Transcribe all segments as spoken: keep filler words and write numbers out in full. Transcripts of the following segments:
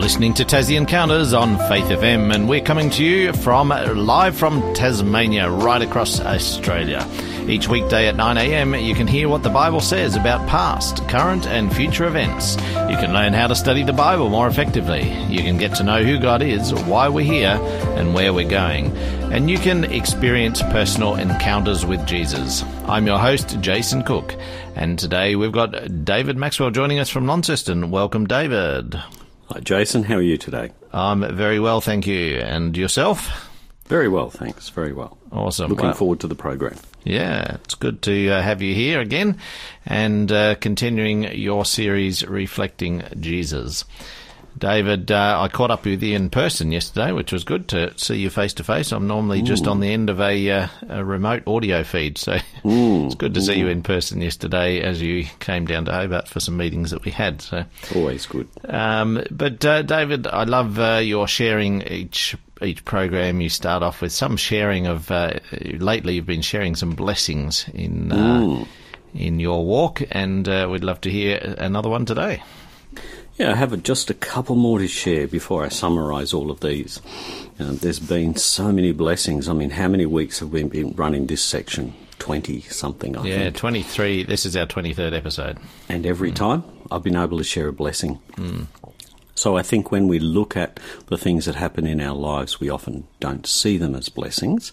listening to Tassie Encounters on Faith F M, and we're coming to you from live from Tasmania, right across Australia. Each weekday at nine a m you can hear what the Bible says about past, current and future events. You can learn how to study the Bible more effectively. You can get to know who God is, why we're here and where we're going. And you can experience personal encounters with Jesus. I'm your host, Jason Cook, and today we've got David Maxwell joining us from Launceston. Welcome, David. Hi, Jason. How are you today? I'm um, very well, thank you. And yourself? Very well, thanks. Very well. Awesome. Looking well, forward to the program. Yeah, it's good to uh, have you here again and uh, continuing your series, Reflecting Jesus. David, uh, I caught up with you in person yesterday, which was good to see you face-to-face. I'm normally Ooh. just on the end of a, uh, a remote audio feed, so Ooh. it's good to see Ooh. you in person yesterday as you came down to Hobart for some meetings that we had. So always good. Um, but, uh, David, I love uh, your sharing each each program. You start off with some sharing of... Uh, lately, you've been sharing some blessings in, uh, in your walk, and uh, we'd love to hear another one today. Yeah, I have just a couple more to share before I summarise all of these. Um, there's been so many blessings. I mean, how many weeks have we been running this section? twenty-something, I yeah, think. Yeah, twenty-three. This is our twenty-third episode. And every mm. time I've been able to share a blessing. Mm. So I think when we look at the things that happen in our lives, we often don't see them as blessings.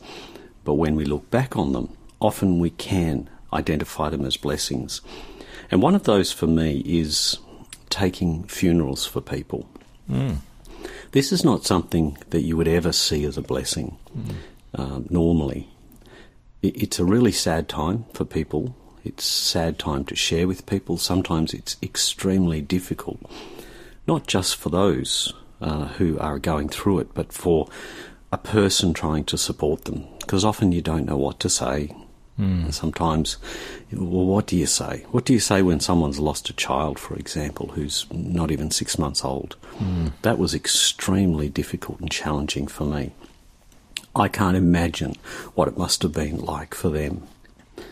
But when we look back on them, often we can identify them as blessings. And one of those for me is... taking funerals for people. Mm. This is not something that you would ever see as a blessing mm. uh, normally. It, it's a really sad time for people. It's sad time to share with people. Sometimes it's extremely difficult, not just for those uh, who are going through it, but for a person trying to support them, because often you don't know what to say. Mm. Sometimes, well, what do you say? What do you say when someone's lost a child, for example, who's not even six months old? Mm. That was extremely difficult and challenging for me. I can't imagine what it must have been like for them,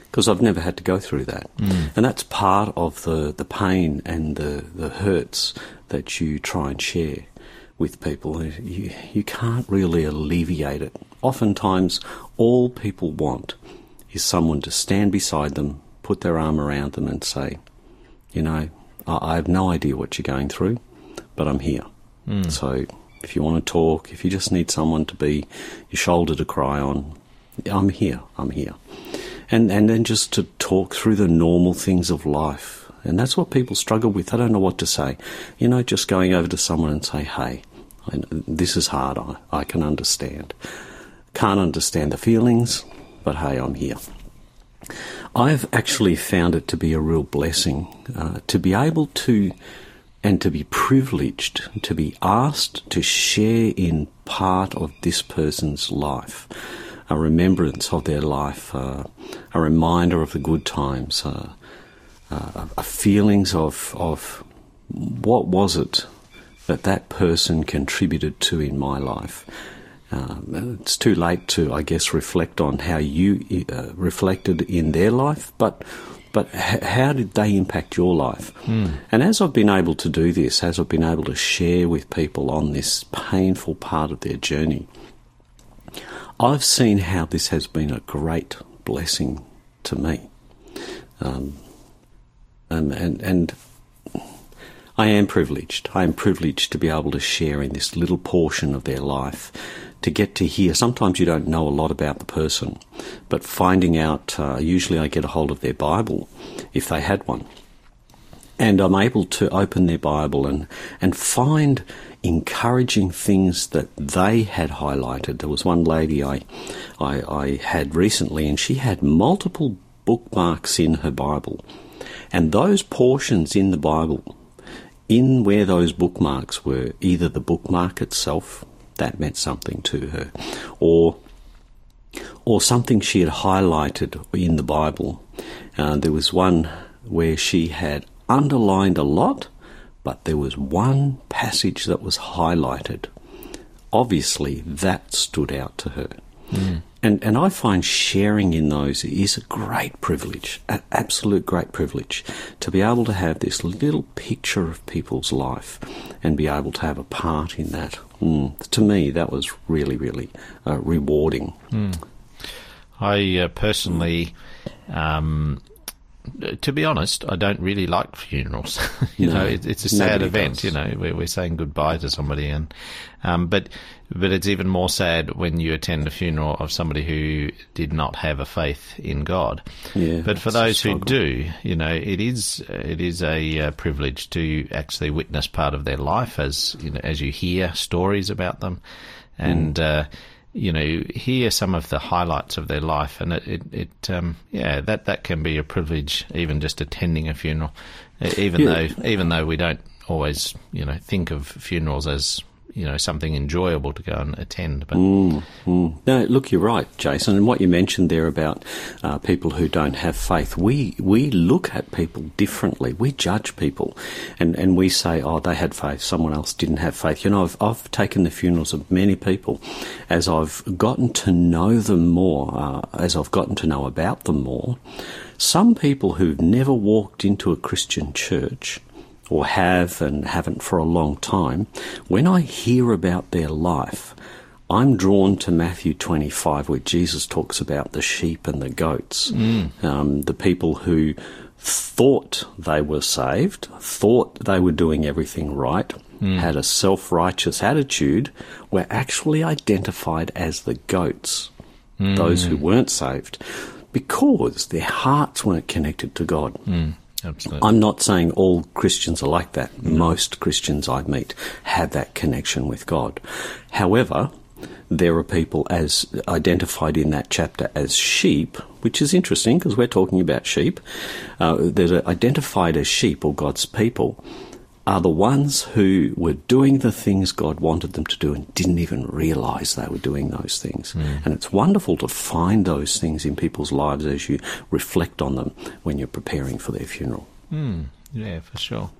because I've never had to go through that. Mm. And that's part of the, the pain and the, the hurts that you try and share with people. You, you can't really alleviate it. Oftentimes, all people want is someone to stand beside them, put their arm around them and say, you know, I, I have no idea what you're going through, but I'm here. Mm. So if you want to talk, if you just need someone to be your shoulder to cry on, I'm here, I'm here. And, and then just to talk through the normal things of life. And that's what people struggle with. They don't know what to say. You know, just going over to someone and say, hey, I, this is hard, I, I can understand. Can't understand the feelings, but hey, I'm here. I've actually found it to be a real blessing uh, to be able to, and to be privileged, to be asked to share in part of this person's life, a remembrance of their life, uh, a reminder of the good times, uh, uh, a feelings of, of what was it that that person contributed to in my life. Um, it's too late to, I guess, reflect on how you uh, reflected in their life, but but h- how did they impact your life? Mm. And as I've been able to do this, as I've been able to share with people on this painful part of their journey, I've seen how this has been a great blessing to me. Um, and and, and I am privileged. I am privileged to be able to share in this little portion of their life, to get to hear. Sometimes you don't know a lot about the person, but finding out, uh, usually I get a hold of their Bible, if they had one. And I'm able to open their Bible and, and find encouraging things that they had highlighted. There was one lady I, I, I had recently, and she had multiple bookmarks in her Bible. And those portions in the Bible, in where those bookmarks were, either the bookmark itself, that meant something to her, or or something she had highlighted in the Bible. Uh, there was one where she had underlined a lot, but there was one passage that was highlighted. Obviously, that stood out to her. Mm. And and I find sharing in those is a great privilege, an absolute great privilege, to be able to have this little picture of people's life and be able to have a part in that. Mm. To me, that was really, really uh, rewarding. Mm. I uh, personally, um, to be honest, I don't really like funerals. you no, know, it, it's a sad event. Does. You know, we're, we're saying goodbye to somebody, and um, but. But it's even more sad when you attend a funeral of somebody who did not have a faith in God. Yeah, but for those who do, you know, it is it is a uh, privilege to actually witness part of their life, as you know, as you hear stories about them, and mm. uh, you know, hear some of the highlights of their life. And it, it, it um, yeah, that that can be a privilege, even just attending a funeral, even yeah. though even though we don't always, you know, think of funerals as, you know, something enjoyable to go and attend. But mm, mm. No, look, you're right, Jason. And what you mentioned there about uh, people who don't have faith, we we look at people differently. We judge people, and, and we say, oh, they had faith, someone else didn't have faith. You know, I've, I've taken the funerals of many people as I've gotten to know them more, uh, as I've gotten to know about them more. Some people who've never walked into a Christian church, or have and haven't for a long time, when I hear about their life, I'm drawn to Matthew twenty-five, where Jesus talks about the sheep and the goats, mm. um, the people who thought they were saved, thought they were doing everything right, mm. had a self-righteous attitude, were actually identified as the goats, mm. those who weren't saved, because their hearts weren't connected to God. Mm. Absolutely. I'm not saying all Christians are like that. No. Most Christians I meet have that connection with God. However, there are people as identified in that chapter as sheep, which is interesting because we're talking about sheep, uh, that are identified as sheep or God's people, are the ones who were doing the things God wanted them to do and didn't even realise they were doing those things. Mm. And it's wonderful to find those things in people's lives as you reflect on them when you're preparing for their funeral. Mm. Yeah, for sure.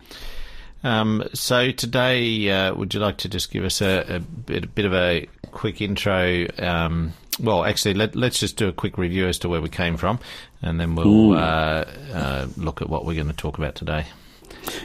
Um, so today, uh, would you like to just give us a, a, bit, a bit of a quick intro? Um, well, actually, let, let's just do a quick review as to where we came from, and then we'll uh, uh, look at what we're going to talk about today.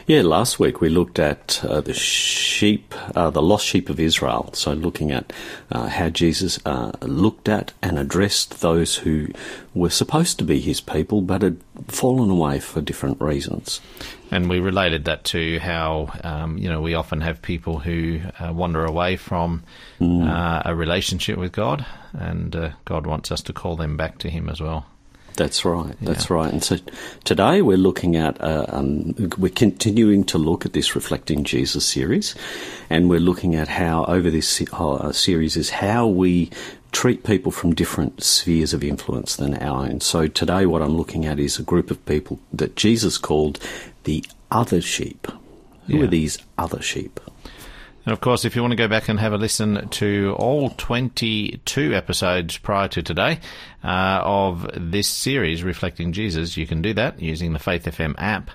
Yeah, last week we looked at uh, the sheep, uh, the lost sheep of Israel. So looking at uh, how Jesus uh, looked at and addressed those who were supposed to be his people but had fallen away for different reasons. And we related that to how, um, you know, we often have people who uh, wander away from mm. uh, a relationship with God, and uh, God wants us to call them back to him as well. That's right. That's yeah. right. And so today we're looking at, uh, um, we're continuing to look at this Reflecting Jesus series, and we're looking at how over this uh, series is how we treat people from different spheres of influence than our own. So today what I'm looking at is a group of people that Jesus called the other sheep. Who yeah. are these other sheep? And, of course, if you want to go back and have a listen to all twenty-two episodes prior to today uh, of this series, Reflecting Jesus, you can do that using the Faith F M app.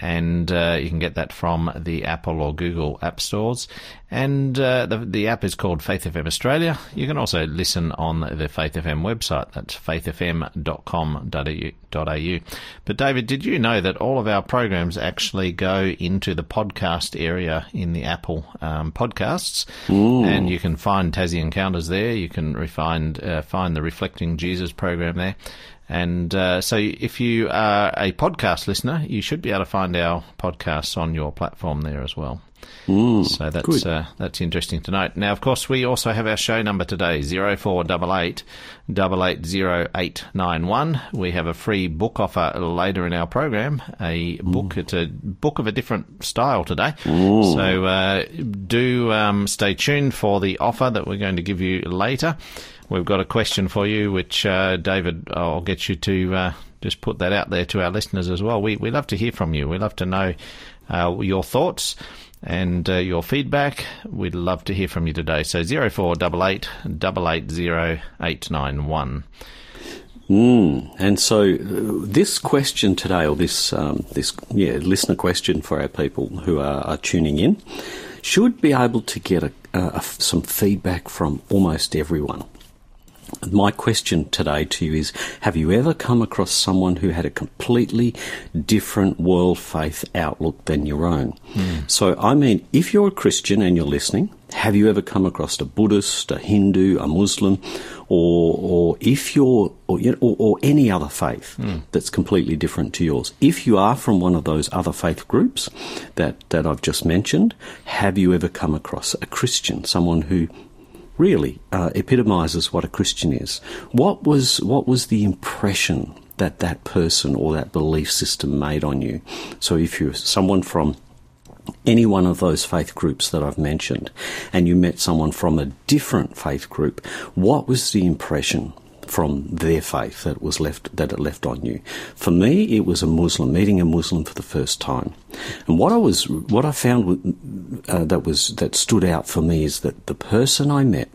And uh, you can get that from the Apple or Google app stores. And uh, the, the app is called Faith F M Australia. You can also listen on the Faith F M website. That's faith f m dot com dot a u. But, David, did you know that all of our programs actually go into the podcast area in the Apple um, podcasts? Ooh. And you can find Tassie Encounters there. You can find, uh, find the Reflecting Jesus program there. And uh, so if you are a podcast listener, you should be able to find our podcasts on your platform there as well. Mm, so that's uh, that's interesting to note. Now, of course, we also have our show number today, zero four eight eight, eight eight zero eight nine one. We have a free book offer later in our program, a mm. book it's a book of a different style today. Mm. So uh, do um, stay tuned for the offer that we're going to give you later. We've got a question for you, which, uh, David, I'll get you to uh, just put that out there to our listeners as well. We we love to hear from you. We love to know uh, your thoughts and uh, your feedback. We'd love to hear from you today. So zero four eight eight, eight eight zero eight nine one. Mm. And so this question today, or this um, this yeah listener question for our people who are, are tuning in, should be able to get a, a, some feedback from almost everyone. My question today to you is, have you ever come across someone who had a completely different world faith outlook than your own? Mm. So, I mean, if you're a Christian and you're listening, have you ever come across a Buddhist, a Hindu, a Muslim, or or if you're or, or, or any other faith mm. that's completely different to yours? If you are from one of those other faith groups that, that I've just mentioned, have you ever come across a Christian, someone who really uh, epitomizes what a Christian is? What was what was the impression that that person or that belief system made on you? So if you're someone from any one of those faith groups that I've mentioned and you met someone from a different faith group, what was the impression from their faith that was left that it left on you? For me, it was a Muslim, meeting a Muslim for the first time, and what I was what I found uh, that was that stood out for me is that the person I met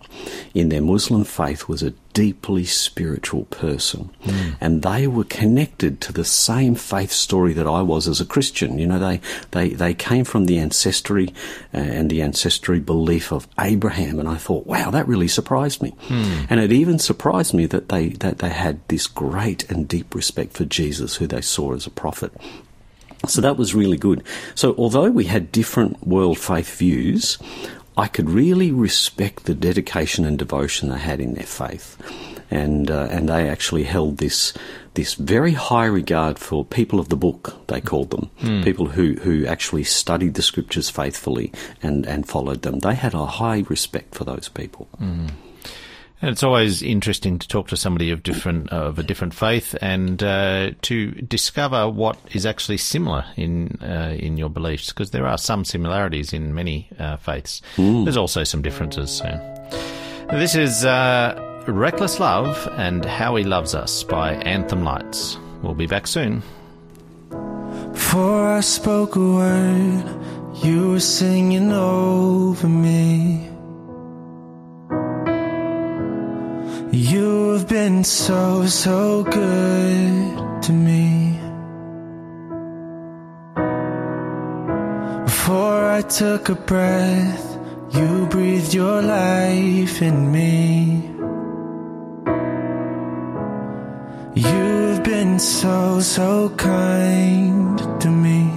in their Muslim faith was a deeply spiritual person, mm. and they were connected to the same faith story that I was as a Christian. You know, they they they came from the ancestry and the ancestry belief of Abraham, and I thought, wow, that really surprised me. Mm. And it even surprised me that they that they had this great and deep respect for Jesus, who they saw as a prophet. So that was really good. So although we had different world faith views, I could really respect the dedication and devotion they had in their faith, and uh, and they actually held this this very high regard for people of the book, they called them, mm. people who, who actually studied the scriptures faithfully and, and followed them. They had a high respect for those people. Mm. And it's always interesting to talk to somebody of different uh, of a different faith and uh, to discover what is actually similar in uh, in your beliefs, because there are some similarities in many uh, faiths. Mm. There's also some differences. So. This is uh, Reckless Love and How He Loves Us by Anthem Lights. We'll be back soon. Before I spoke a word, you were singing over me. You've been so, so good to me. Before I took a breath, you breathed your life in me. You've been so, so kind to me.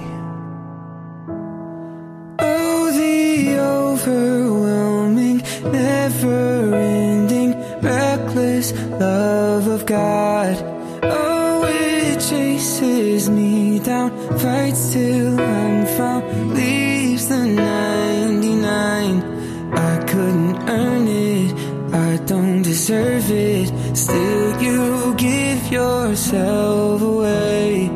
Oh, the overwhelming, never-ending, reckless love of God. Oh, it chases me down, fights till I'm found, leaves the ninety-nine. I couldn't earn it, I don't deserve it, still you give yourself away.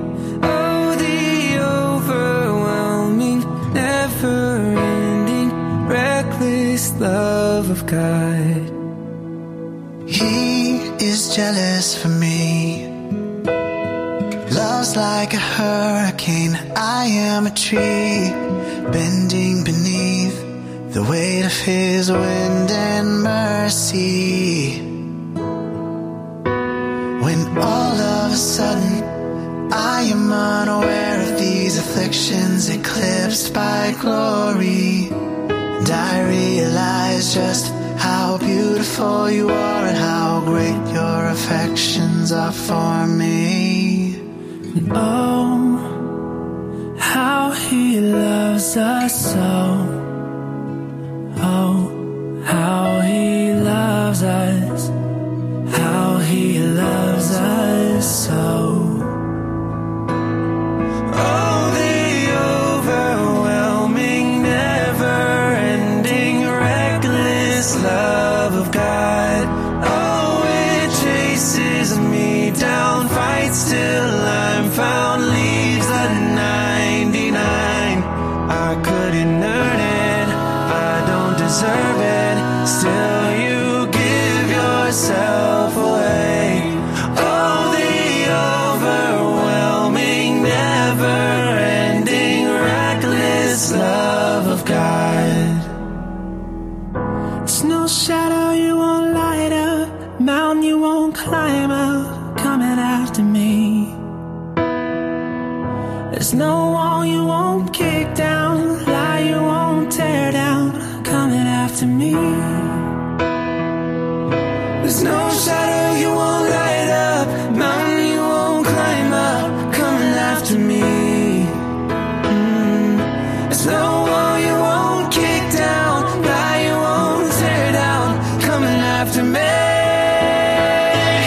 Oh, the overwhelming, never-ending, reckless love of God. He is jealous for me. Love's like a hurricane, I am a tree, bending beneath the weight of his wind and mercy. When all of a sudden I am unaware of these afflictions, eclipsed by glory, and I realize just how beautiful you are and how great your affections are for me. And oh, how he loves us so. Oh, how he loves us. How he loves us so. Love of God, oh, it chases me down, fights till I'm found, leaves the ninety-nine. I couldn't earn it, I don't deserve it, still you give yourself away. Oh, the overwhelming, never-ending, reckless love of God. No shadow you won't light up, mountain you won't climb up, coming after me. There's no wall you won't kick down, lie you won't tear down, coming after me. There's no shadow It's the wall you won't kick down, lie you won't tear down, coming after me.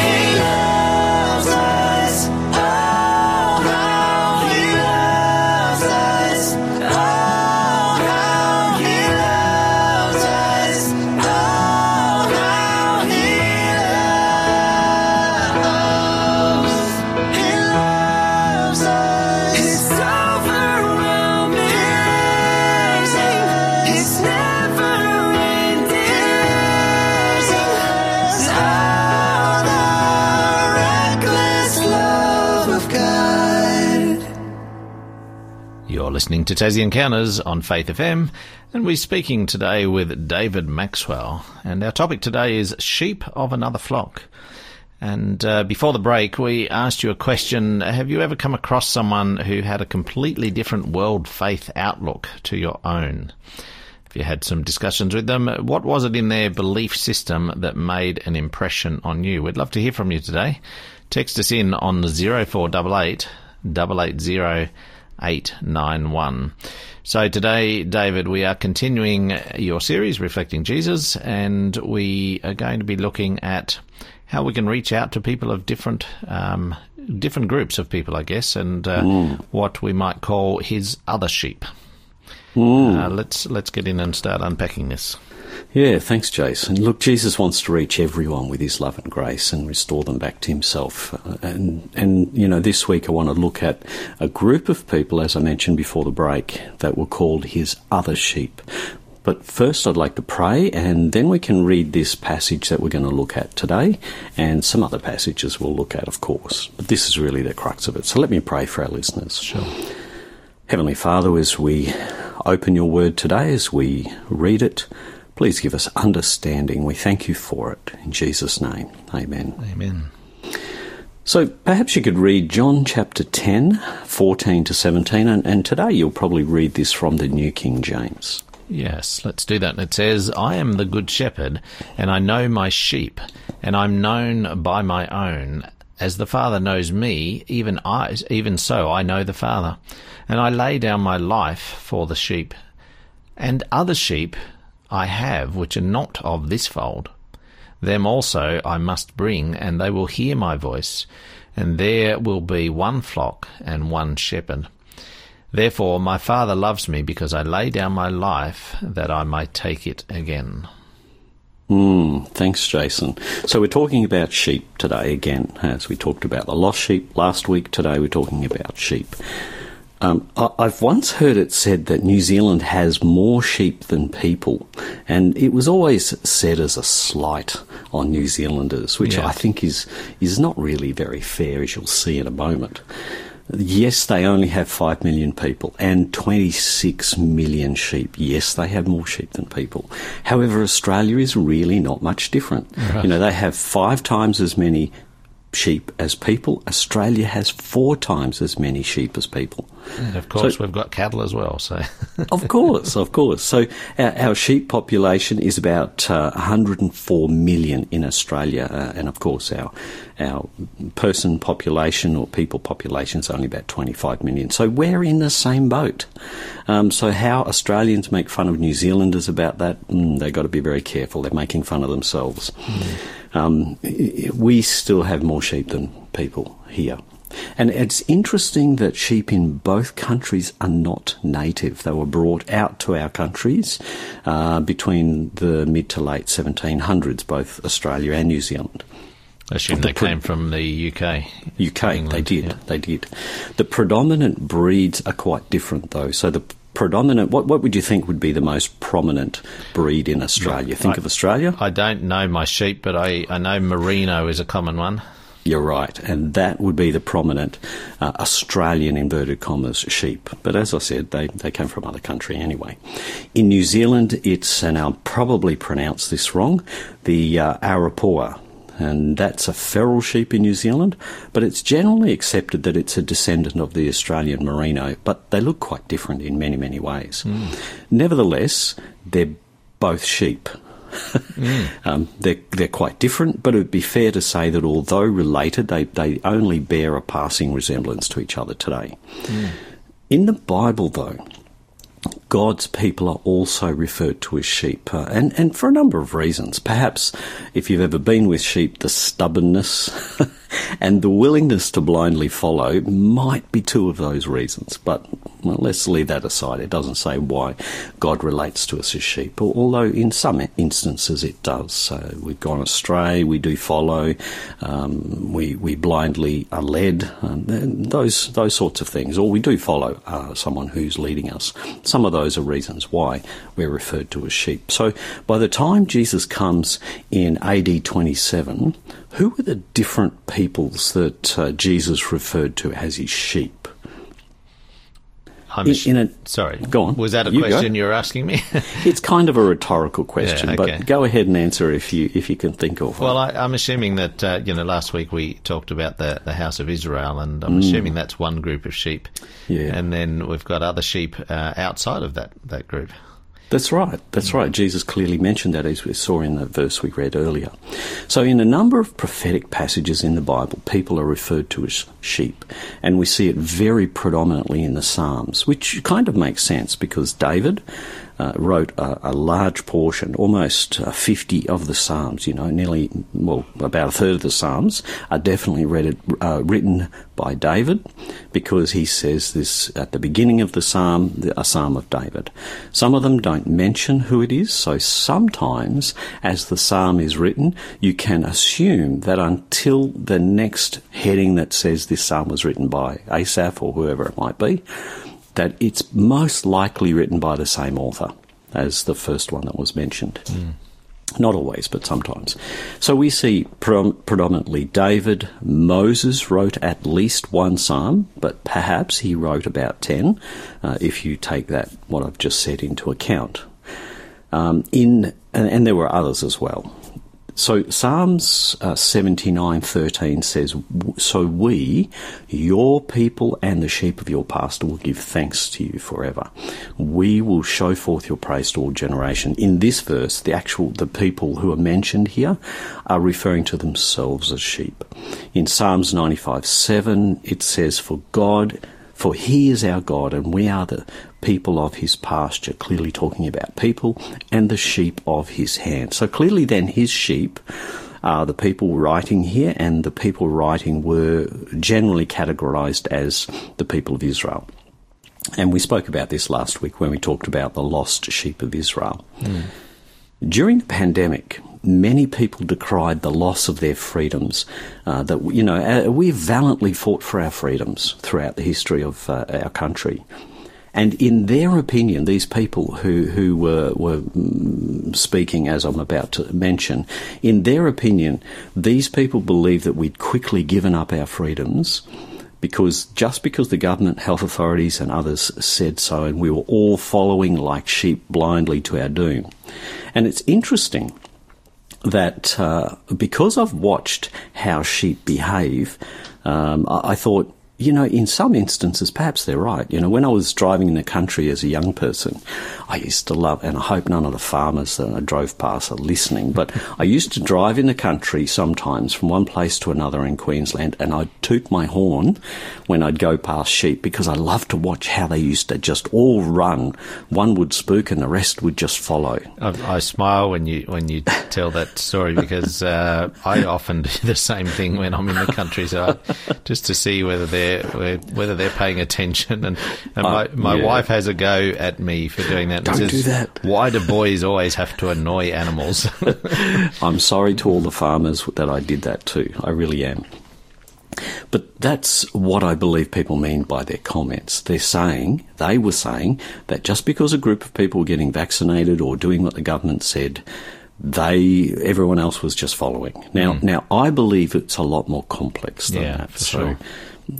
He loves us, oh how He loves us, oh how He loves us, oh how He loves, He loves us. It's listening to Tassie Encounters on Faith F M, and we're speaking today with David Maxwell, and our topic today is Sheep of Another Flock. And uh, before the break, we asked you a question: have you ever come across someone who had a completely different world faith outlook to your own? If you had some discussions with them, what was it in their belief system that made an impression on you? We'd love to hear from you today. Text us in on zero four double eight, double eight zero, eight nine one. So today, David, we are continuing your series, Reflecting Jesus, and we are going to be looking at how we can reach out to people of different um, different groups of people, I guess, and uh, mm. what we might call his other sheep. Mm. Uh, let's let's get in and start unpacking this. Yeah, thanks, Jason. Look, Jesus wants to reach everyone with his love and grace and restore them back to himself. And, and you know, this week I want to look at a group of people, as I mentioned before the break, that were called his other sheep. But first I'd like to pray, and then we can read this passage that we're going to look at today, and some other passages we'll look at, of course. But this is really the crux of it. So let me pray for our listeners. Sure. Heavenly Father, as we open your word today, as we read it, please give us understanding. We thank you for it. In Jesus' name, amen. Amen. So perhaps you could read John chapter ten, fourteen to seventeen, and, and today you'll probably read this from the New King James. Yes, let's do that. It says, "I am the good shepherd, and I know my sheep, and I'm known by my own. As the Father knows me, even I, even so I know the Father. And I lay down my life for the sheep. And other sheep I have, which are not of this fold. Them also I must bring, and they will hear my voice, and there will be one flock and one shepherd. Therefore my Father loves me, because I lay down my life that I might take it again." Mm, thanks, Jason. So we're talking about sheep today again, as we talked about the lost sheep last week. Today we're talking about sheep. Um, I've once heard it said that New Zealand has more sheep than people, and it was always said as a slight on New Zealanders, which yeah. I think is, is not really very fair, as you'll see in a moment. Yes, they only have five million people and twenty-six million sheep. Yes, they have more sheep than people. However, Australia is really not much different. Right. You know, they have five times as many sheep as people. Australia has four times as many sheep as people. And of course, so, we've got cattle as well. So, of course, of course. So our, our sheep population is about uh, one hundred four million in Australia, uh, and of course, our our person population or people population is only about twenty-five million. So we're in the same boat. Um, so how Australians make fun of New Zealanders about that, mm, they've got to be very careful. They're making fun of themselves. Mm. Um, we still have more sheep than people here. And it's interesting that sheep in both countries are not native. They were brought out to our countries uh, between the mid to late seventeen hundreds, both Australia and New Zealand. I assume they pre- came from the U K. U K, England, they did, yeah. they did. The predominant breeds are quite different, though. So the predominant, what, what would you think would be the most prominent breed in Australia? Yeah, think I, of Australia? I don't know my sheep, but I, I know Merino is a common one. You're right, and that would be the prominent uh, Australian, inverted commas, sheep. But as I said, they, they came from other country anyway. In New Zealand, it's, and I'll probably pronounce this wrong, the uh, Arapua, and that's a feral sheep in New Zealand, but it's generally accepted that it's a descendant of the Australian Merino, but they look quite different in many, many ways. Mm. Nevertheless, they're both sheep. mm. um, they're, they're quite different, but it would be fair to say that although related, they, they only bear a passing resemblance to each other today. Mm. In the Bible, though, God's people are also referred to as sheep, uh, and, and for a number of reasons. Perhaps if you've ever been with sheep, the stubbornness and the willingness to blindly follow might be two of those reasons. But well, let's leave that aside. It doesn't say why God relates to us as sheep, although in some instances it does. So we've gone astray, we do follow, um, we we blindly are led, and those, those sorts of things. Or we do follow uh, someone who's leading us. Some of those are reasons why we're referred to as sheep. So by the time Jesus comes in A D twenty-seven, who were the different peoples that uh, Jesus referred to as his sheep? I'm in, sh- in a, sorry, go on. Was that a you question go. you were asking me? It's kind of a rhetorical question, yeah, okay. But go ahead and answer if you if you can think of. Well, I, I'm assuming that uh, you know. Last week we talked about the the house of Israel, and I'm mm. assuming that's one group of sheep. Yeah, and then we've got other sheep uh, outside of that that group. That's right. That's right. Jesus clearly mentioned that, as we saw in the verse we read earlier. So in a number of prophetic passages in the Bible, people are referred to as sheep. And we see it very predominantly in the Psalms, which kind of makes sense because David uh, wrote a, a large portion, almost uh, fifty of the Psalms, you know, nearly, well, about a third of the Psalms are definitely read, uh, written by David, because he says this at the beginning of the psalm, a psalm of David. Some of them don't mention who it is, so sometimes as the psalm is written, you can assume that until the next heading that says this psalm was written by Asaph or whoever it might be, that it's most likely written by the same author as the first one that was mentioned. Mm. Not always, but sometimes. So we see predominantly David. Moses wrote at least one psalm, but perhaps he wrote about ten, uh, if you take that, what I've just said, into account. Um, in and, and there were others as well. So Psalms uh, seventy-nine thirteen says, "So we, your people and the sheep of your pasture, will give thanks to you forever. We will show forth your praise to all generation." In this verse, the actual the people who are mentioned here are referring to themselves as sheep. In Psalms ninety-five seven, it says, "For God, for He is our God, and we are the people of his pasture," clearly talking about people, "and the sheep of his hand." So clearly then his sheep are the people writing here, and the people writing were generally categorized as the people of Israel. And we spoke about this last week when we talked about the lost sheep of Israel. Mm. During the pandemic, many people decried the loss of their freedoms. Uh, that you know, we valiantly fought for our freedoms throughout the history of uh, our country. And in their opinion, these people who, who were, were speaking, as I'm about to mention, in their opinion, these people believed that we'd quickly given up our freedoms because just because the government, health authorities and others said so, and we were all following like sheep blindly to our doom. And it's interesting that uh, because I've watched how sheep behave, um, I, I thought, you know, in some instances, perhaps they're right. You know, when I was driving in the country as a young person, I used to love, and I hope none of the farmers that I drove past are listening, but I used to drive in the country sometimes from one place to another in Queensland, and I'd toot my horn when I'd go past sheep because I loved to watch how they used to just all run. One would spook and the rest would just follow. I, I smile when you when you tell that story because uh, I often do the same thing when I'm in the country, so I, just to see whether they're whether they're paying attention, and, and my, my yeah. wife has a go at me for doing that. Don't says, do that. Why do boys always have to annoy animals? I'm sorry to all the farmers that I did that to. I really am. But that's what I believe people mean by their comments. They're saying, they were saying, that just because a group of people were getting vaccinated or doing what the government said, They, everyone else was just following. Now, mm. now I believe it's a lot more complex than yeah, that. For so, sure.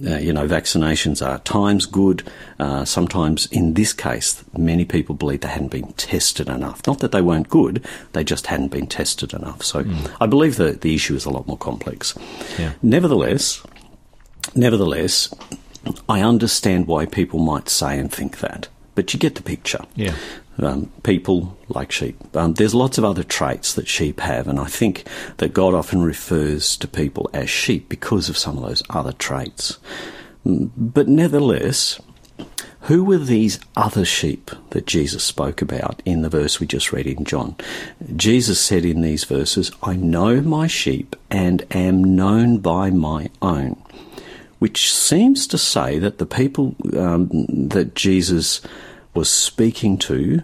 Uh, you know, vaccinations are at times good. Uh, sometimes, in this case, many people believe they hadn't been tested enough. Not that they weren't good, they just hadn't been tested enough. So, mm. I believe that the issue is a lot more complex. Yeah. Nevertheless, nevertheless, I understand why people might say and think that. But you get the picture. Yeah. Um, people like sheep. Um, there's lots of other traits that sheep have, and I think that God often refers to people as sheep because of some of those other traits. But nevertheless, Who were these other sheep that Jesus spoke about in the verse we just read in John? Jesus said in these verses, I know my sheep and am known by my own, which seems to say that the people um, that Jesus was speaking to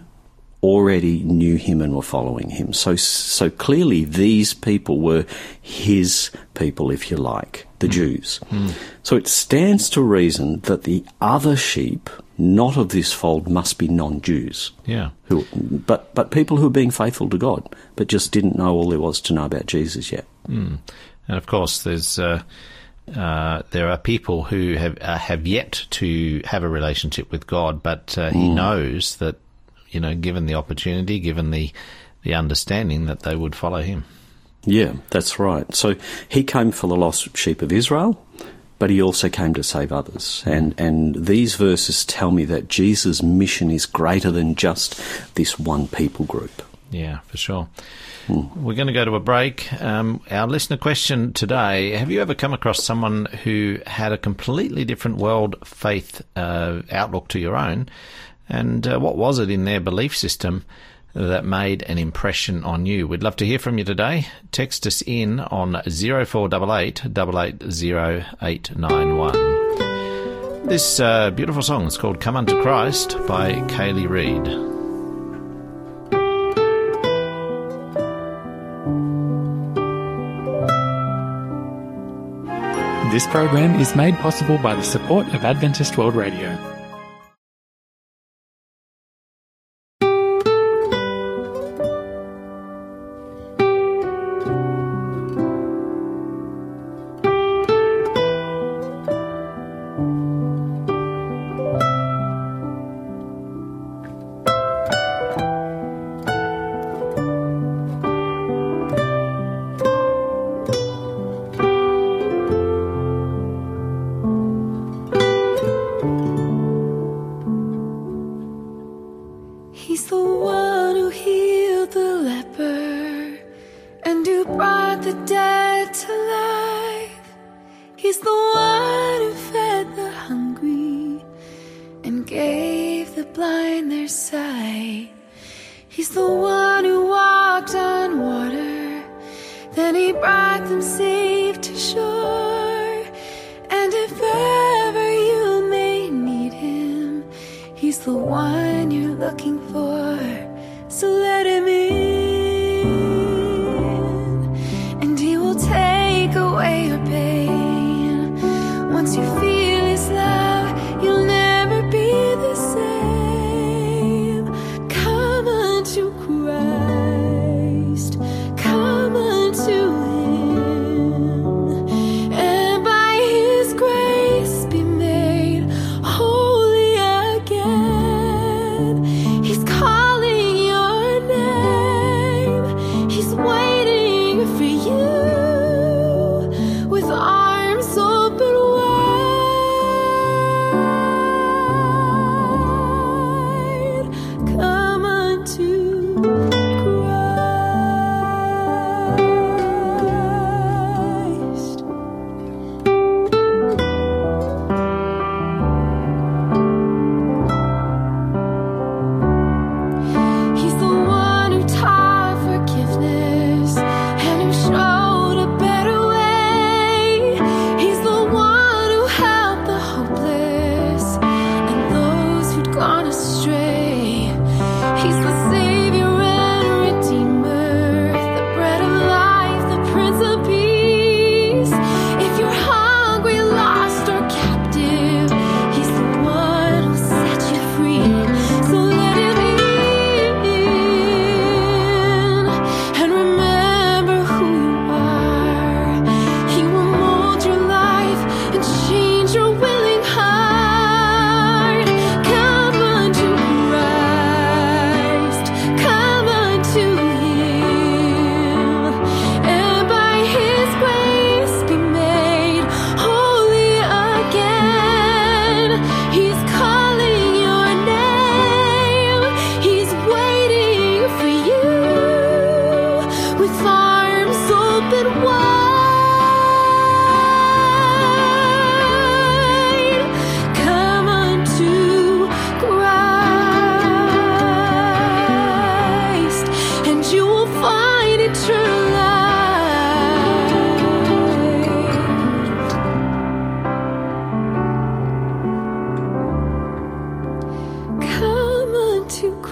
already knew him and were following him. So so clearly these people were his people, if you like, the mm. Jews. Mm. So it stands to reason that the other sheep, not of this fold, must be non-Jews. Yeah. Who, but, but people who are being faithful to God, but just didn't know all there was to know about Jesus yet. Mm. And of course, there's... Uh Uh, there are people who have uh, have yet to have a relationship with God, but uh, he mm. knows that, you know, given the opportunity, given the, the understanding, that they would follow him. Yeah, that's right. So he came for the lost sheep of Israel, but he also came to save others. And, and these verses tell me that Jesus' mission is greater than just this one people group. Yeah, for sure. Mm. We're going to go to a break. Um, our listener question today, have you ever come across someone who had a completely different world faith uh, outlook to your own? And uh, what was it in their belief system that made an impression on you? We'd love to hear from you today. Text us in on oh four eight eight, eight eight oh eight nine one. This uh, beautiful song is called Come Unto Christ by Kaylee Reed. This program is made possible by the support of Adventist World Radio. He's calling your name.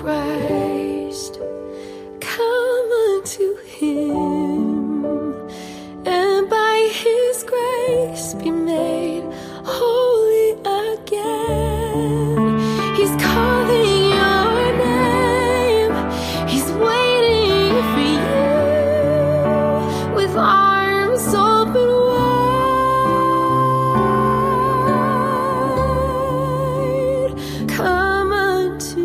Christ, come unto him, and by his grace be made holy again. He's calling your name, he's waiting for you with arms open wide. Come unto Christ.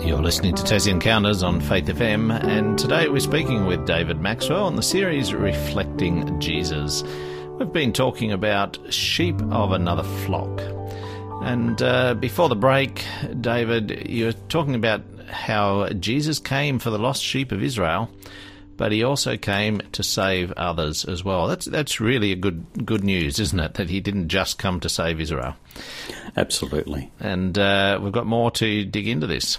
You're, you're listening to Tassie Encounters on Faith F M, and today we're speaking with David Maxwell on the series Reflecting Jesus. We've been talking about sheep of another flock. And uh, before the break, David, you were talking about how Jesus came for the lost sheep of Israel, but he also came to save others as well. That's that's really a good good news, isn't it? That he didn't just come to save Israel. Absolutely. And uh, we've got more to dig into this.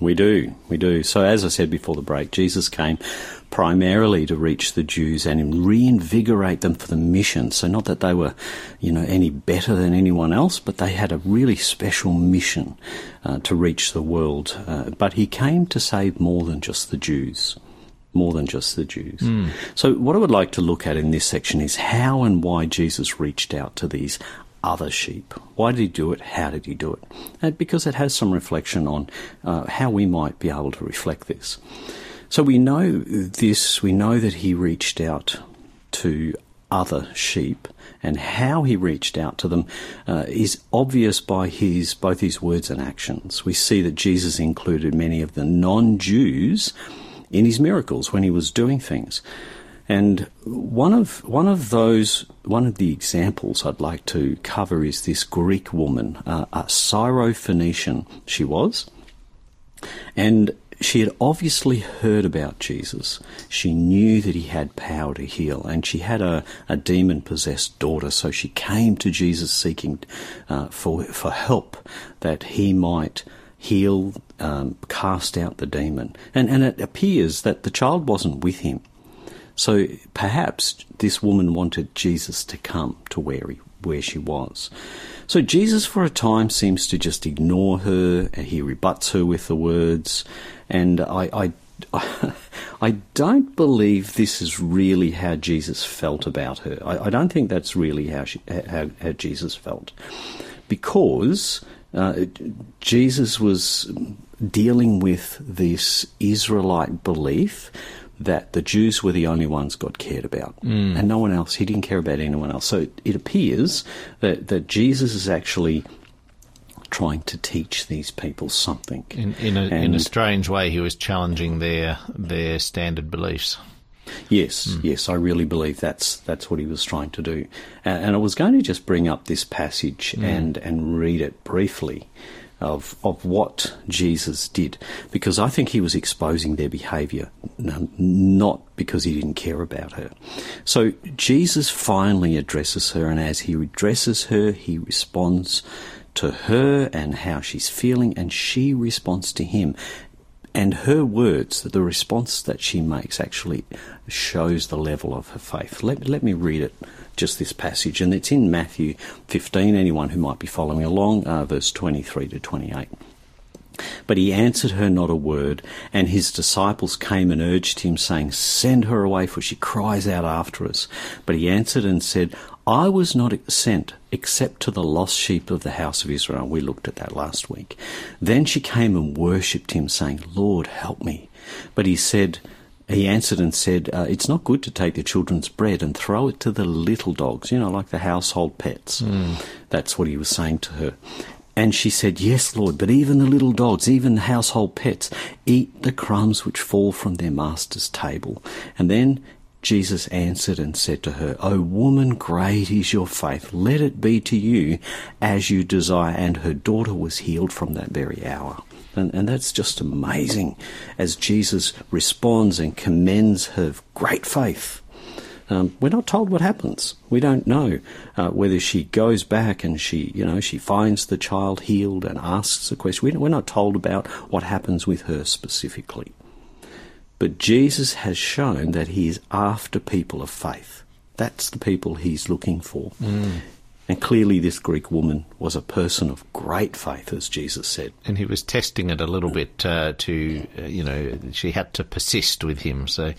We do, we do. So as I said before the break, Jesus came primarily to reach the Jews and reinvigorate them for the mission. So not that they were, you know, any better than anyone else, but they had a really special mission uh, to reach the world. Uh, but he came to save more than just the Jews, more than just the Jews. Mm. So what I would like to look at in this section is how and why Jesus reached out to these other sheep. Why did he do it? How did he do it? And because it has some reflection on uh, how we might be able to reflect this. So we know this, we know that he reached out to other sheep, and how he reached out to them uh, is obvious by his both his words and actions. We see that Jesus included many of the non-Jews in his miracles when he was doing things. And one of one of those one of the examples I'd like to cover is this Greek woman, uh, a Syro-Phoenician she was, and she had obviously heard about Jesus. She knew that he had power to heal, and she had a, a demon-possessed daughter, so she came to Jesus seeking uh, for for help that he might heal, um, cast out the demon. And and it appears that the child wasn't with him. So perhaps this woman wanted Jesus to come to where he, where she was. So Jesus, for a time, seems to just ignore her, and he rebuts her with the words. And I, I, I don't believe this is really how Jesus felt about her. I, I don't think that's really how she, how, how Jesus felt, because uh, Jesus was dealing with this Israelite belief that the Jews were the only ones God cared about, mm. and no one else. He didn't care about anyone else. So it, it appears that, that Jesus is actually trying to teach these people something. In, in, a, in a strange way, he was challenging their their standard beliefs. Yes, mm. yes, I really believe that's that's what he was trying to do. And, and I was going to just bring up this passage mm. and, and read it briefly. Of, of what Jesus did, because I think he was exposing their behaviour, not because he didn't care about her. So Jesus finally addresses her, and as he addresses her, he responds to her and how she's feeling, and she responds to him. And her words, the response that she makes, actually shows the level of her faith. Let, let me read it, just this passage, and it's in Matthew fifteen, anyone who might be following along, uh, verse twenty-three to twenty-eight. But he answered her not a word, and his disciples came and urged him, saying, "Send her away, for she cries out after us." But he answered and said, "I was not sent except to the lost sheep of the house of Israel." We looked at that last week. Then she came and worshipped him, saying, "Lord, help me." But he said, he answered and said, uh, "It's not good to take the children's bread and throw it to the little dogs," you know, like the household pets. Mm. That's what he was saying to her. And she said, "Yes, Lord, but even the little dogs, even the household pets, eat the crumbs which fall from their master's table." And then Jesus answered and said to her, "O woman, great is your faith. Let it be to you as you desire." And her daughter was healed from that very hour. And, and that's just amazing, as Jesus responds and commends her great faith. Um, we're not told what happens. We don't know uh, whether she goes back and she, you know, she finds the child healed and asks a question. We, we're not told about what happens with her specifically. But Jesus has shown that he is after people of faith. That's the people he's looking for. Mm. And clearly this Greek woman was a person of great faith, as Jesus said. And he was testing it a little bit uh, to, uh, you know, she had to persist with him. So there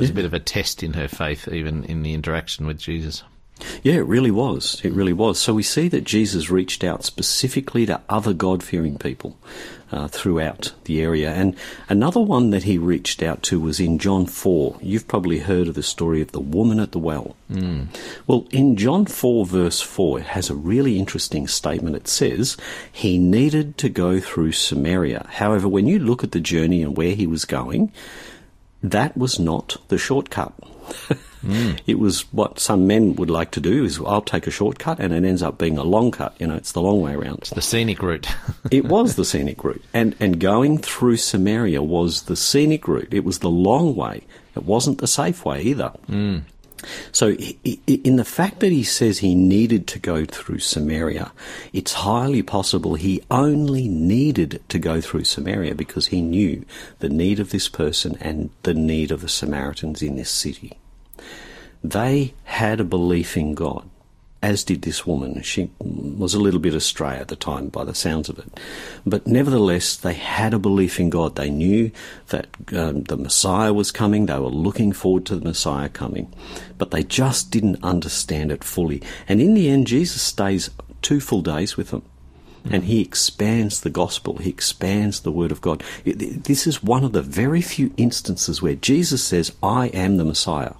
was yeah. a bit of a test in her faith, even in the interaction with Jesus. Yeah, it really was. It really was. So we see that Jesus reached out specifically to other God-fearing people uh, throughout the area. And another one that he reached out to was in John four. You've probably heard of the story of the woman at the well. Mm. Well, in John four, verse four, it has a really interesting statement. It says, he needed to go through Samaria. However, when you look at the journey and where he was going, that was not the shortcut. Mm. It was what some men would like to do is, I'll take a shortcut, and it ends up being a long cut. You know, it's the long way around. It's the scenic route. It was the scenic route. And and going through Samaria was the scenic route. It was the long way. It wasn't the safe way either. Mm. So in the fact that he says he needed to go through Samaria, it's highly possible he only needed to go through Samaria because he knew the need of this person and the need of the Samaritans in this city. They had a belief in God, as did this woman. She was a little bit astray at the time by the sounds of it. But nevertheless, they had a belief in God. They knew that um, the Messiah was coming. They were looking forward to the Messiah coming. But they just didn't understand it fully. And in the end, Jesus stays two full days with them. Mm-hmm. And he expands the gospel. He expands the word of God. It, this is one of the very few instances where Jesus says, I am the Messiah.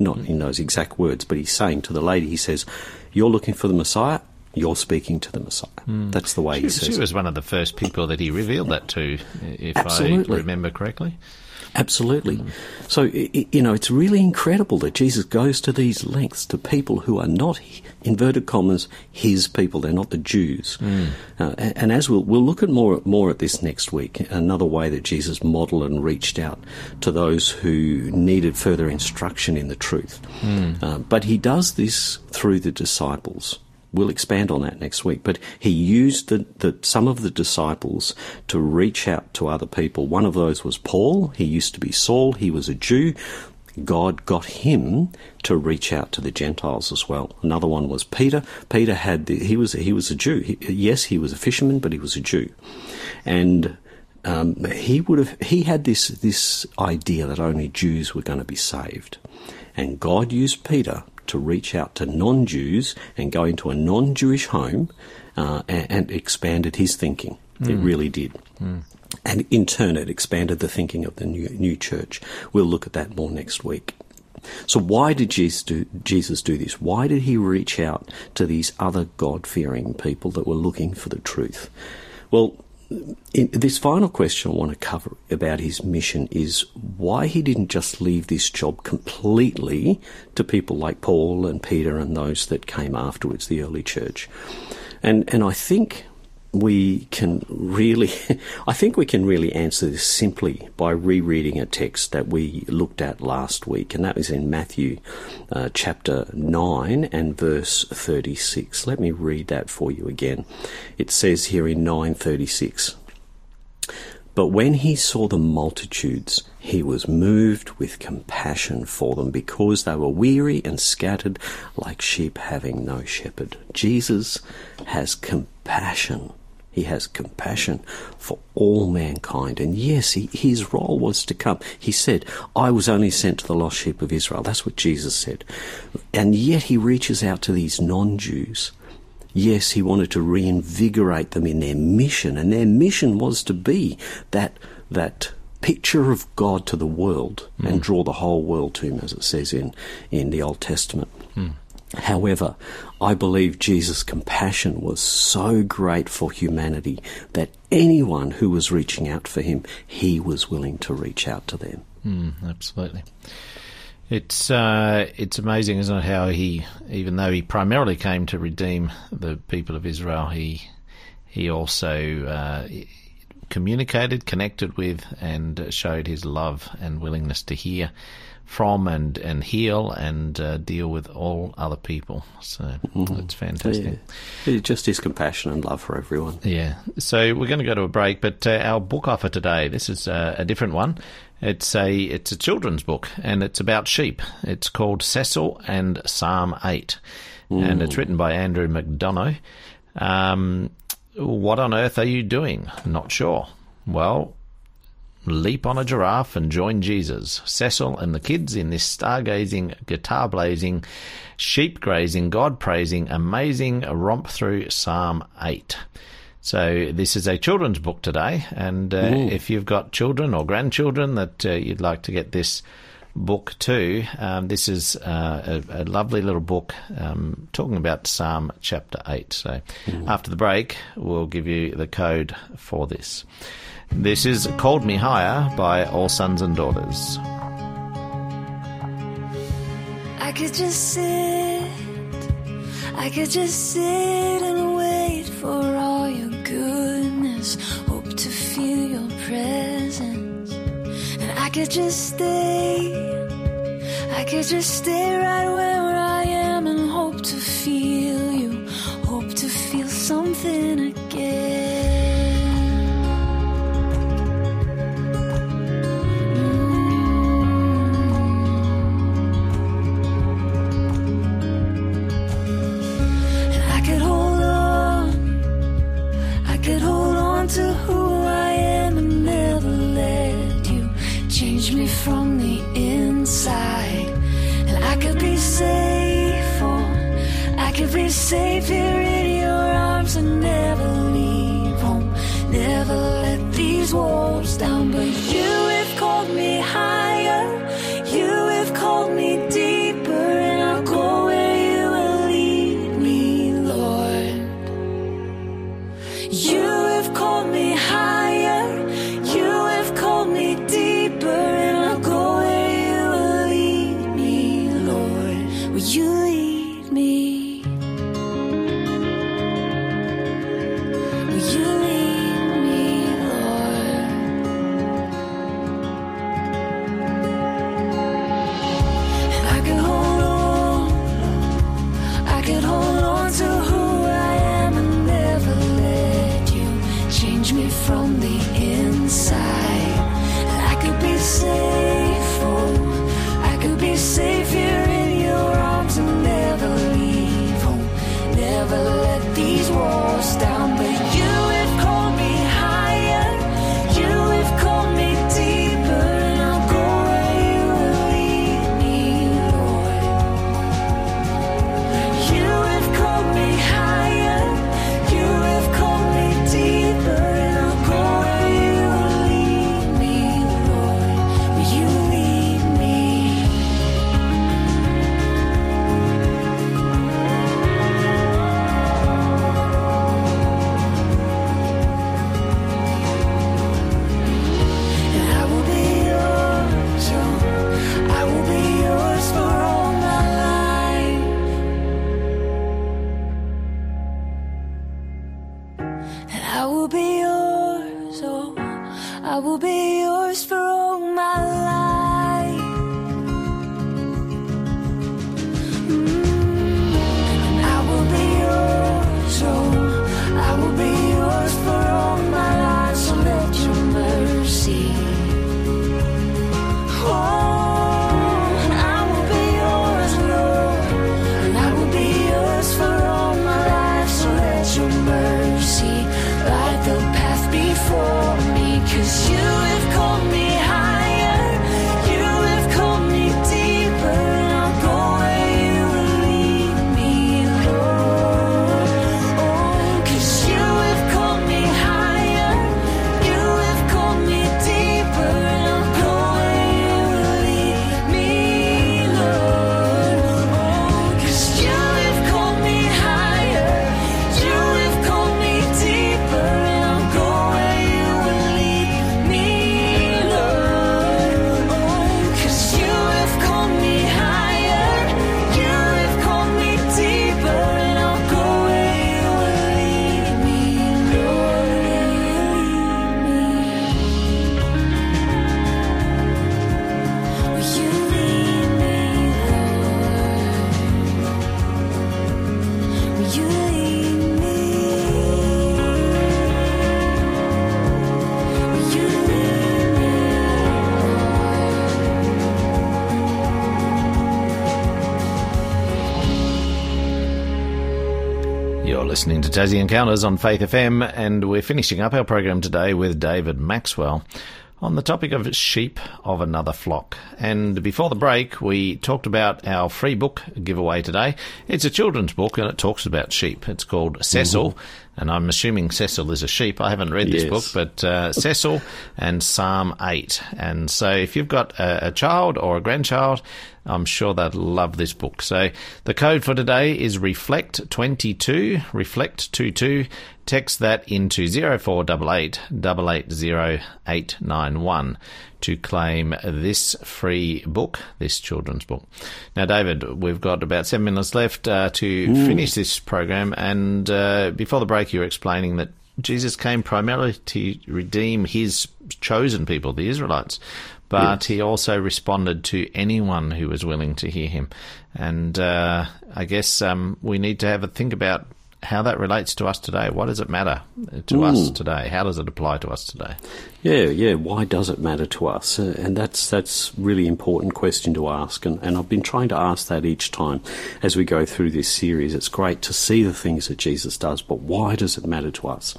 Not in those exact words, but he's saying to the lady, he says, you're looking for the Messiah, you're speaking to the Messiah. Mm. That's the way she, he says it. She was one of the first people that he revealed that to, if Absolutely. I remember correctly. Absolutely. Mm. So, you know, it's really incredible that Jesus goes to these lengths to people who are not, inverted commas, his people. They're not the Jews. Mm. Uh, and, and as we'll, we'll look at more, more at this next week, another way that Jesus modeled and reached out to those who needed further instruction in the truth. Mm. Uh, but he does this through the disciples. We'll expand on that next week. But he used the, the, some of the disciples to reach out to other people. One of those was Paul. He used to be Saul. He was a Jew. God got him to reach out to the Gentiles as well. Another one was Peter. Peter had the, he was he was a Jew. He, yes, he was a fisherman, but he was a Jew, and um, he would have he had this this idea that only Jews were going to be saved, and God used Peter to reach out to non-Jews and go into a non-Jewish home uh, and, and expanded his thinking. Mm. It really did. Mm. And in turn, it expanded the thinking of the new, new church. We'll look at that more next week. So why did Jesus do, Jesus do this? Why did he reach out to these other God-fearing people that were looking for the truth? Well, in this final question I want to cover about his mission is why he didn't just leave this job completely to people like Paul and Peter and those that came afterwards, the early church. And and I think we can really I think we can really answer this simply by rereading a text that we looked at last week, and that was in Matthew uh, chapter nine and verse thirty-six. Let me read that for you again. It says here in nine thirty-six, but when he saw the multitudes, he was moved with compassion for them because they were weary and scattered like sheep having no shepherd. Jesus has compassion. He has compassion for all mankind. And yes, he, his role was to come. He said, I was only sent to the lost sheep of Israel. That's what Jesus said. And yet he reaches out to these non-Jews. Yes, he wanted to reinvigorate them in their mission, and their mission was to be that that picture of God to the world mm. and draw the whole world to him, as it says in, in the Old Testament. Mm. However, I believe Jesus' compassion was so great for humanity that anyone who was reaching out for him, he was willing to reach out to them. Mm, absolutely. It's uh, it's amazing, isn't it, how he, even though he primarily came to redeem the people of Israel, he he also uh, communicated, connected with, and showed his love and willingness to hear from and, and heal and uh, deal with all other people. So mm-hmm. It's fantastic. Yeah. Just his compassion and love for everyone. Yeah. So we're going to go to a break, but uh, our book offer today, this is uh, a different one. It's a it's a children's book, and it's about sheep. It's called Cecil and Psalm eight, mm. and it's written by Andrew McDonough. Um, what on earth are you doing? Not sure. Well, leap on a giraffe and join Jesus. Cecil and the kids in this stargazing, guitar-blazing, sheep-grazing, God-praising, amazing romp through Psalm eight. So this is a children's book today, and uh, if you've got children or grandchildren that uh, you'd like to get this book too, um, this is uh, a, a lovely little book um, talking about Psalm chapter eight. So Ooh. After the break, we'll give you the code for this. This is Called Me Higher by All Sons and Daughters. I could just sit, I could just sit and wait for all your goodness, hope to feel your presence. And I could just stay, I could just stay right where I am and hope to feel you, hope to feel something again. Mm. And I could hold on, I could hold on to who I am and never let you change me from the inside. And I could be safe, oh, I could be safe here in your arms and never leave home. Never let these walls down, but you have called me higher, you have called me deeper, and I'll go where you will lead me, Lord. You have called me higher, you have called me deeper, and I'll go where you will lead me, Lord. Will you lead me? Will you lead me, Lord? And I could hold on, I could hold on to who I am and never let you change me from the inside. And I could be safe, oh, I could be safe here in your arms and never leave home. Never let these walls down, but you have called me higher, you have called me deeper, and I'll go where you will lead me, Lord. You have called me higher, you have called me deeper, and I'll go where you will lead me, Lord. Will you listening to Tassie Encounters on Faith F M, and we're finishing up our program today with David Maxwell on the topic of sheep of another flock. And before the break, we talked about our free book giveaway today. It's a children's book, and it talks about sheep. It's called Cecil, mm-hmm. and I'm assuming Cecil is a sheep. I haven't read this yes. book, but uh, Cecil and Psalm eight. And so if you've got a, a child or a grandchild, I'm sure they'd love this book. So the code for today is reflect twenty-two, reflect twenty-two. Text that into zero four eight eight eight eight zero eight nine one to claim this free book, this children's book. Now, David, we've got about seven minutes left uh, to Ooh. finish this program. And uh, before the break, you were explaining that Jesus came primarily to redeem his chosen people, the Israelites, but yes. he also responded to anyone who was willing to hear him. And uh, I guess um, we need to have a think about how that relates to us today. What does it matter to Ooh. us today? How does it apply to us today? Yeah, yeah. Why does it matter to us? Uh, and that's that's really important question to ask. And, and I've been trying to ask that each time as we go through this series. It's great to see the things that Jesus does, but why does it matter to us?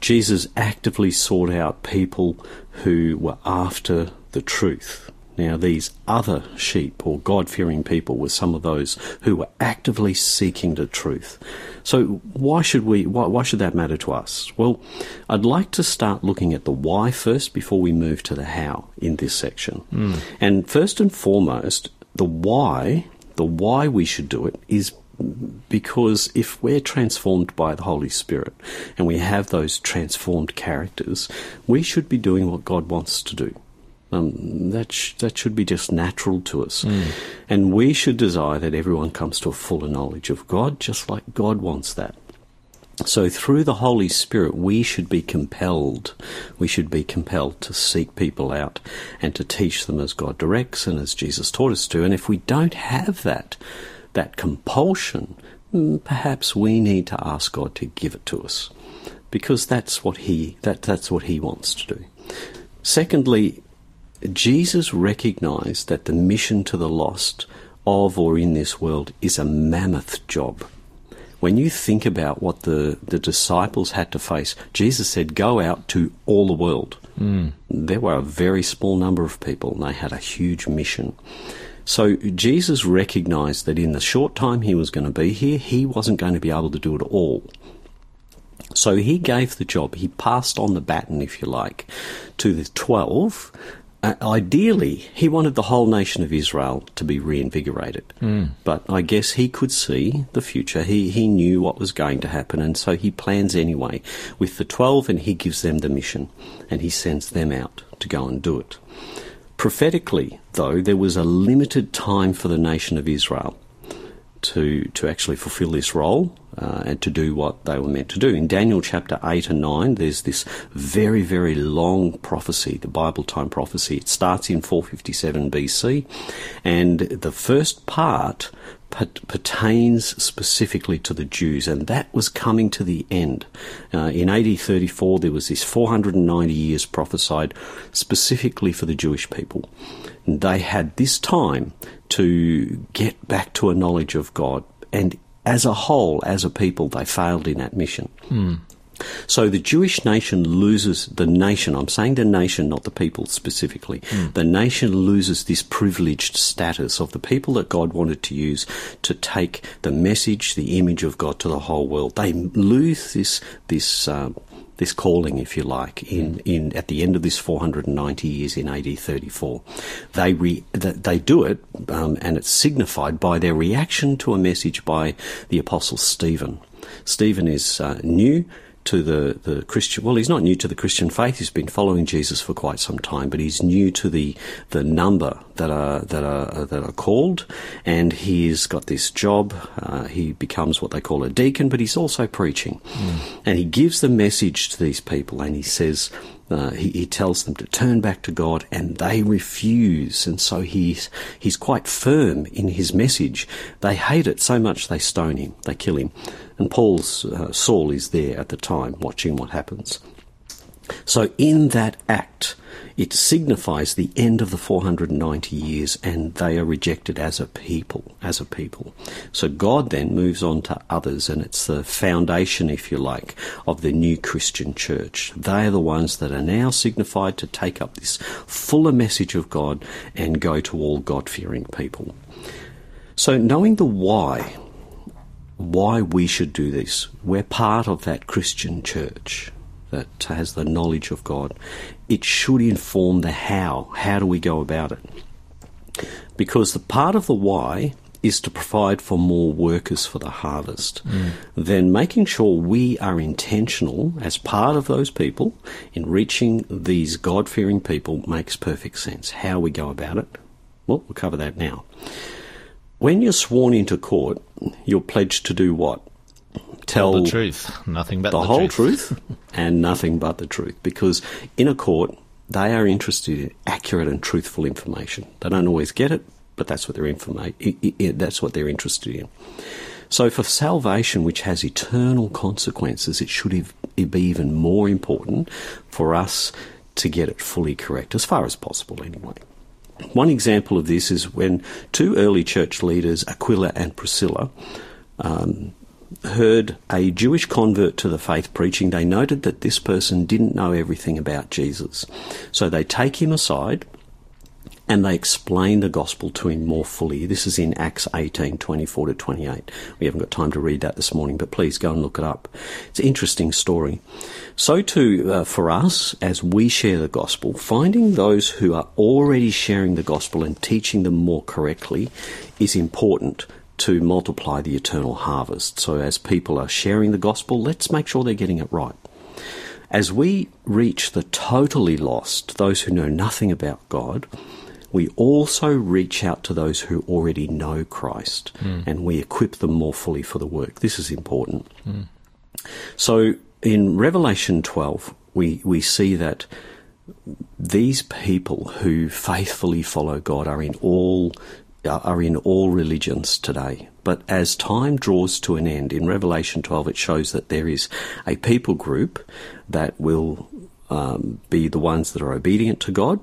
Jesus actively sought out people who were after the truth. Now, these other sheep or God-fearing people were some of those who were actively seeking the truth. So why should we? Why, why should that matter to us? Well, I'd like to start looking at the why first before we move to the how in this section. Mm. And first and foremost, the why, the why we should do it is because if we're transformed by the Holy Spirit and we have those transformed characters, we should be doing what God wants to do. Um, that sh- that should be just natural to us. Mm. And we should desire that everyone comes to a fuller knowledge of God, just like God wants that. So through the Holy Spirit, we should be compelled. We should be compelled to seek people out and to teach them as God directs and as Jesus taught us to. And if we don't have that, that compulsion, perhaps we need to ask God to give it to us, because that's what he, that, that's what he wants to do. Secondly, Jesus recognized that the mission to the lost of or in this world is a mammoth job. When you think about what the, the disciples had to face, Jesus said, go out to all the world. Mm. There were a very small number of people, and they had a huge mission. So Jesus recognized that in the short time he was going to be here, he wasn't going to be able to do it all. So he gave the job. He passed on the baton, if you like, to the twelve. Uh, ideally, he wanted the whole nation of Israel to be reinvigorated. Mm. But I guess he could see the future. He he knew what was going to happen, and so he plans anyway with the twelve, and he gives them the mission, and he sends them out to go and do it. Prophetically, though, there was a limited time for the nation of Israel to, to actually fulfill this role uh, and to do what they were meant to do. In Daniel chapter eight and nine, there's this very, very long prophecy, the Bible time prophecy. It starts in four fifty-seven B C, and the first part pertains specifically to the Jews, and that was coming to the end. Uh, in A D thirty-four, there was this four hundred ninety years prophesied specifically for the Jewish people. And they had this time to get back to a knowledge of God, and as a whole, as a people, they failed in that mission. Mm. So the Jewish nation loses the nation. I'm saying the nation, not the people specifically. Mm. The nation loses this privileged status of the people that God wanted to use to take the message, the image of God to the whole world. They lose this this um, this calling, if you like, in, in at the end of this four hundred ninety years in A D thirty-four. They re, they do it, um, and it's signified by their reaction to a message by the Apostle Stephen. Stephen is uh, new. to the, the Christian, well, he's not new to the Christian faith. He's been following Jesus for quite some time, but he's new to the, the number that are, that are, that are called. And he's got this job. Uh, he becomes what they call a deacon, but he's also preaching. Mm. And he gives the message to these people, and he says, Uh, he, he tells them to turn back to God, and they refuse. And so he's, he's quite firm in his message. They hate it so much they stone him, they kill him. And Paul's uh, Saul is there at the time watching what happens. So in that act, it signifies the end of the four hundred ninety years, and they are rejected as a people, as a people. So God then moves on to others, and it's the foundation, if you like, of the new Christian church. They are the ones that are now signified to take up this fuller message of God and go to all God-fearing people. So knowing the why, why we should do this, we're part of that Christian church that has the knowledge of God. It should inform the how. How do we go about it? Because the part of the why is to provide for more workers for the harvest. Mm. Then making sure we are intentional as part of those people in reaching these God-fearing people makes perfect sense. How we go about it? Well, we'll cover that now. When you're sworn into court, you're pledged to do what? Tell, Tell the truth, nothing but the, the whole truth. truth and nothing but the truth, because in a court they are interested in accurate and truthful information. They don't always get it, but that's what they're informa- it, it, it, that's what they're interested in. So for salvation, which has eternal consequences, it should ev- it be even more important for us to get it fully correct, as far as possible anyway. One example of this is when two early church leaders, Aquila and Priscilla, um, heard a Jewish convert to the faith preaching. They noted that this person didn't know everything about Jesus. So they take him aside and they explain the gospel to him more fully. This is in Acts eighteen, twenty-four to twenty-eight. We haven't got time to read that this morning, but please go and look it up. It's an interesting story. So too, uh, for us, as we share the gospel, finding those who are already sharing the gospel and teaching them more correctly is important to multiply the eternal harvest. So as people are sharing the gospel, let's make sure they're getting it right. As we reach the totally lost, those who know nothing about God, we also reach out to those who already know Christ, mm. and we equip them more fully for the work. This is important. Mm. So in Revelation twelve, we, we see that these people who faithfully follow God are in all are in all religions today. But as time draws to an end, in Revelation twelve, it shows that there is a people group that will um, be the ones that are obedient to God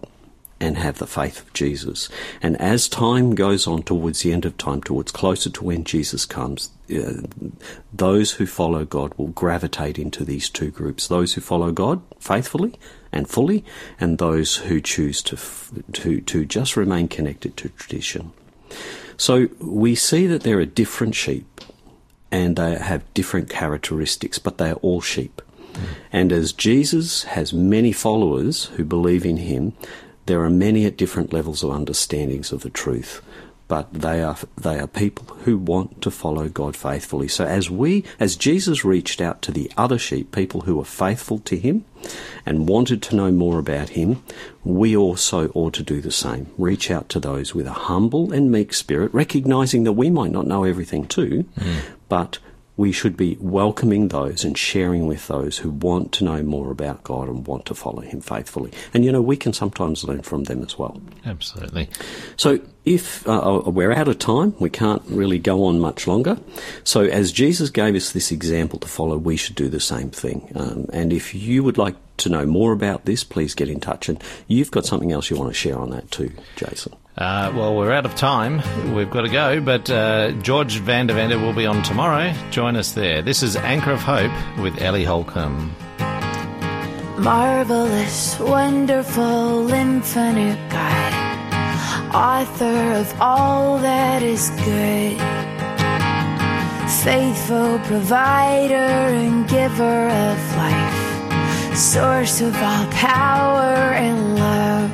and have the faith of Jesus. And as time goes on towards the end of time, towards closer to when Jesus comes, uh, those who follow God will gravitate into these two groups, those who follow God faithfully and fully, and those who choose to to to just remain connected to tradition. So we see that there are different sheep, and they have different characteristics, but they are all sheep. Mm. And as Jesus has many followers who believe in him, there are many at different levels of understandings of the truth, but they are they are people who want to follow God faithfully. So as we as Jesus reached out to the other sheep, people who were faithful to him and wanted to know more about him, we also ought to do the same. Reach out to those with a humble and meek spirit, recognizing that we might not know everything too, mm. but we should be welcoming those and sharing with those who want to know more about God and want to follow him faithfully. And, you know, we can sometimes learn from them as well. Absolutely. So if uh, we're out of time, we can't really go on much longer. So as Jesus gave us this example to follow, we should do the same thing. Um, and if you would like to know more about this, please get in touch. And you've got something else you want to share on that too, Jason. Uh, well, we're out of time. We've got to go, but uh, George Van Der Vander will be on tomorrow. Join us there. This is Anchor of Hope with Ellie Holcomb. Marvelous, wonderful, infinite God, author of all that is good, faithful provider and giver of life, source of all power and love.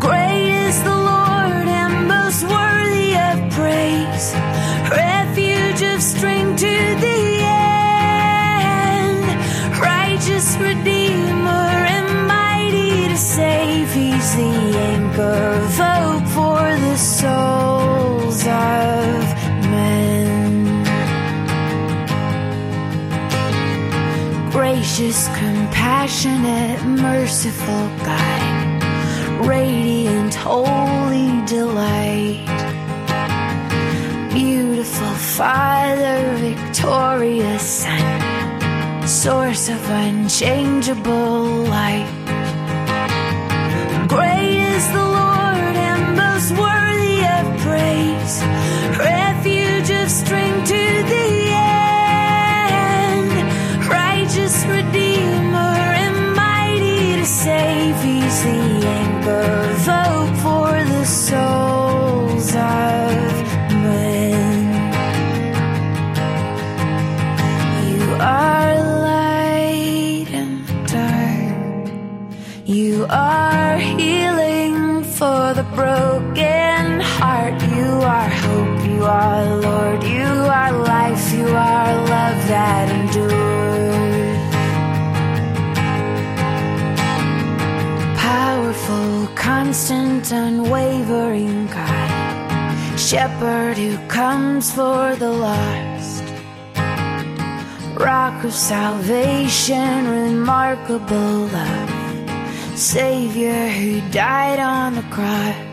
Great is the Lord and most worthy of praise, refuge of strength to the end, righteous Redeemer and mighty to save. He's the anchor of hope for the souls of men. Gracious, compassionate, merciful God, radiant, holy delight, beautiful Father, victorious Son, source of unchangeable light. Great is the Lord and most worthy of praise, refuge of strength to the end, righteous Redeemer and mighty to save. He's the anchor of hope for the souls of are light and dark. You are healing for the broken heart. You are hope, you are Lord, you are life, you are love that endures. Powerful, constant, unwavering God, shepherd who comes for the lost, rock of salvation, remarkable love, Savior who died on the cross.